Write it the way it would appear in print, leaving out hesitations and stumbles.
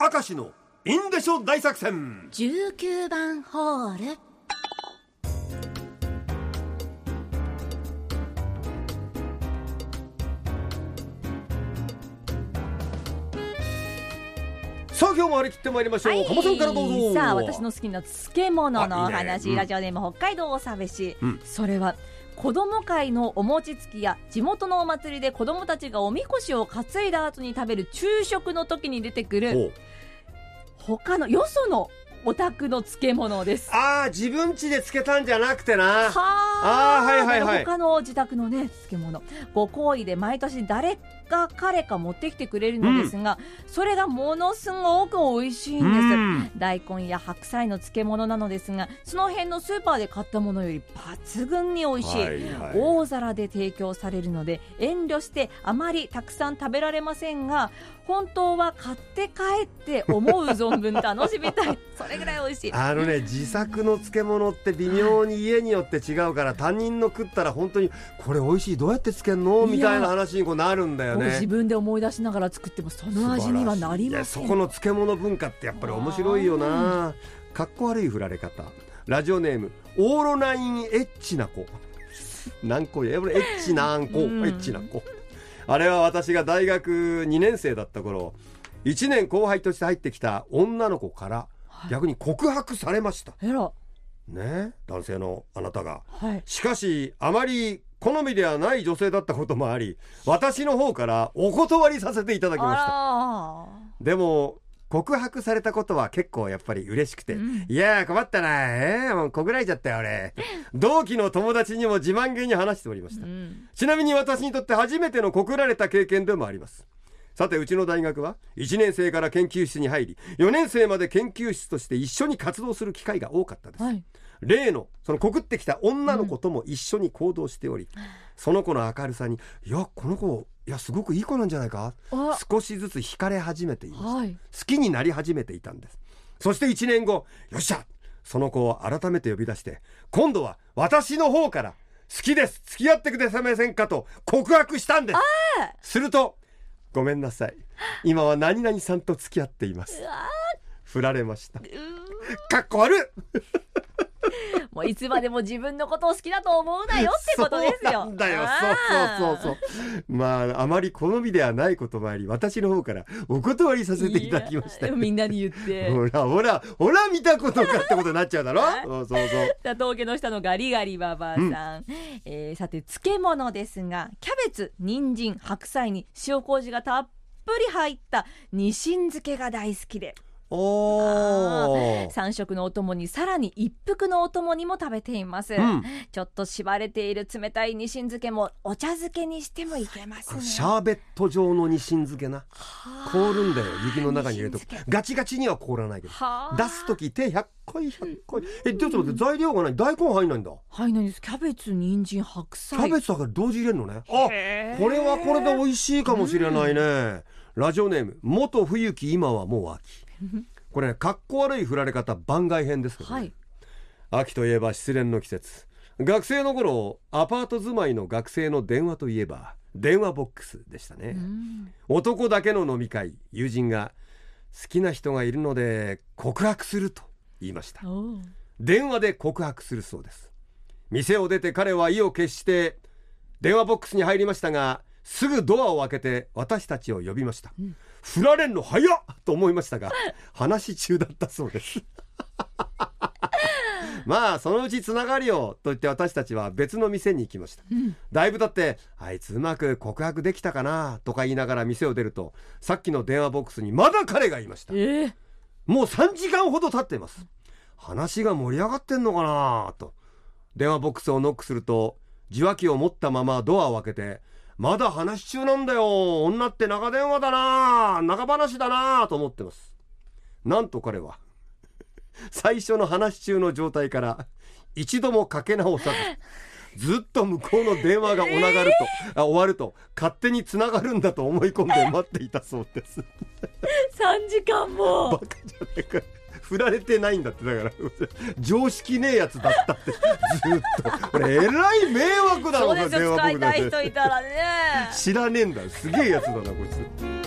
明石のインデショ大作戦19番ホール。さあ今日も張り切ってまいりましょう、はい、鴨さんからどうぞ。さあ私の好きな漬物のお話、いいね、ラジオネーム、北海道おさべし、それは子ども会のお餅つきや地元のお祭りで子どもたちがおみこしを担いだ後に食べる昼食の時に出てくる他のよそのお宅の漬物です。ああ、自分家で漬けたんじゃなくてな。はあ、はいはいはい。他の自宅のね漬物ご好意で毎年誰が彼か持ってきてくれるのですが、それがものすごく美味しいんです、大根や白菜の漬物なのですが、その辺のスーパーで買ったものより抜群に美味しい、はいはい、大皿で提供されるので遠慮してあまりたくさん食べられませんが、本当は買って帰って思う存分楽しみたいそれぐらい美味しい。あのね、自作の漬物って微妙に家によって違うから、他人の食ったら本当にこれ美味しい、どうやって漬けんのみたいな話にこうなるんだよね。自分で思い出しながら作ってもその味にはなりません。そこの漬物文化ってやっぱり面白いよな。かっこ悪い振られ方。ラジオネームオーロナインエッチな子なんこやエッチな子、エッチな子。あれは私が大学2年生だった頃、1年後輩として入ってきた女の子から逆に告白されました、ね、男性のあなたが、しかしあまり好みではない女性だったこともあり、私の方からお断りさせていただきました。でも告白されたことは結構やっぱり嬉しくて、いや困ったな、もうこぐらいちゃったよ俺同期の友達にも自慢げに話しておりました、ちなみに私にとって初めての告られた経験でもあります。さてうちの大学は1年生から研究室に入り、4年生まで研究室として一緒に活動する機会が多かったです、例のその告ってきた女の子とも一緒に行動しており、その子の明るさにいやこの子いやすごくいい子なんじゃないか、少しずつ惹かれ始めていました、好きになり始めていたんです。そして1年後よっしゃその子を改めて呼び出して、今度は私の方から好きです付き合ってくださいませんかと告白したんです。するとごめんなさい今は何々さんと付き合っています。振られました。かっこ悪っもういつまでも自分のことを好きだと思うなよってことですよ。そうなんだよ。そう。まああまり好みではないこともあり、私の方からお断りさせていただきました。みんなに言って。ほら見たことかってことになっちゃうだろ。そう。さあ峠の下のガリガリババアさん、さて漬物ですが、キャベツ、人参、白菜に塩麹がたっぷり入ったニシン漬けが大好きで。3食のお供にさらに一服のお供にも食べています、ちょっと縛れている冷たいニシン漬けもお茶漬けにしてもいけますね。シャーベット状のニシン漬けな、凍るんだよ雪の中に入れると。ガチガチには凍らないけど出すとき手100個。ちょっと待って、材料がない。大根入んないんだ。入んないんです。キャベツ、人参、白菜、キャベツだから同時入れるのね。あ、これはこれで美味しいかもしれないね、ラジオネーム元冬木今はもう秋。これね、かっこ悪い振られ方番外編ですけど、秋といえば失恋の季節。学生の頃アパート住まいの学生の電話といえば電話ボックスでしたね、男だけの飲み会。友人が好きな人がいるので告白すると言いました。電話で告白するそうです。店を出て彼は意を決して電話ボックスに入りましたが、すぐドアを開けて私たちを呼びました、振られんの早っと思いましたが話中だったそうですまあそのうちつながるよと言って私たちは別の店に行きました、だいぶ経ってあいつうまく告白できたかなとか言いながら店を出ると、さっきの電話ボックスにまだ彼がいました、もう3時間ほど経っています。話が盛り上がってんのかなと電話ボックスをノックすると、受話器を持ったままドアを開けてまだ話中なんだよ、女って長電話だな、長話だなと思ってます。なんと彼は最初の話中の状態から一度もかけ直さずずっと向こうの電話が終わると勝手に繋がるんだと思い込んで待っていたそうです3時間もバカじゃないか。振られてないんだって。だから常識ねえやつだったってずっとこれえらい迷惑だろ。そうですよ、使いたい人いたらね知らねえんだ、すげえやつだなこいつ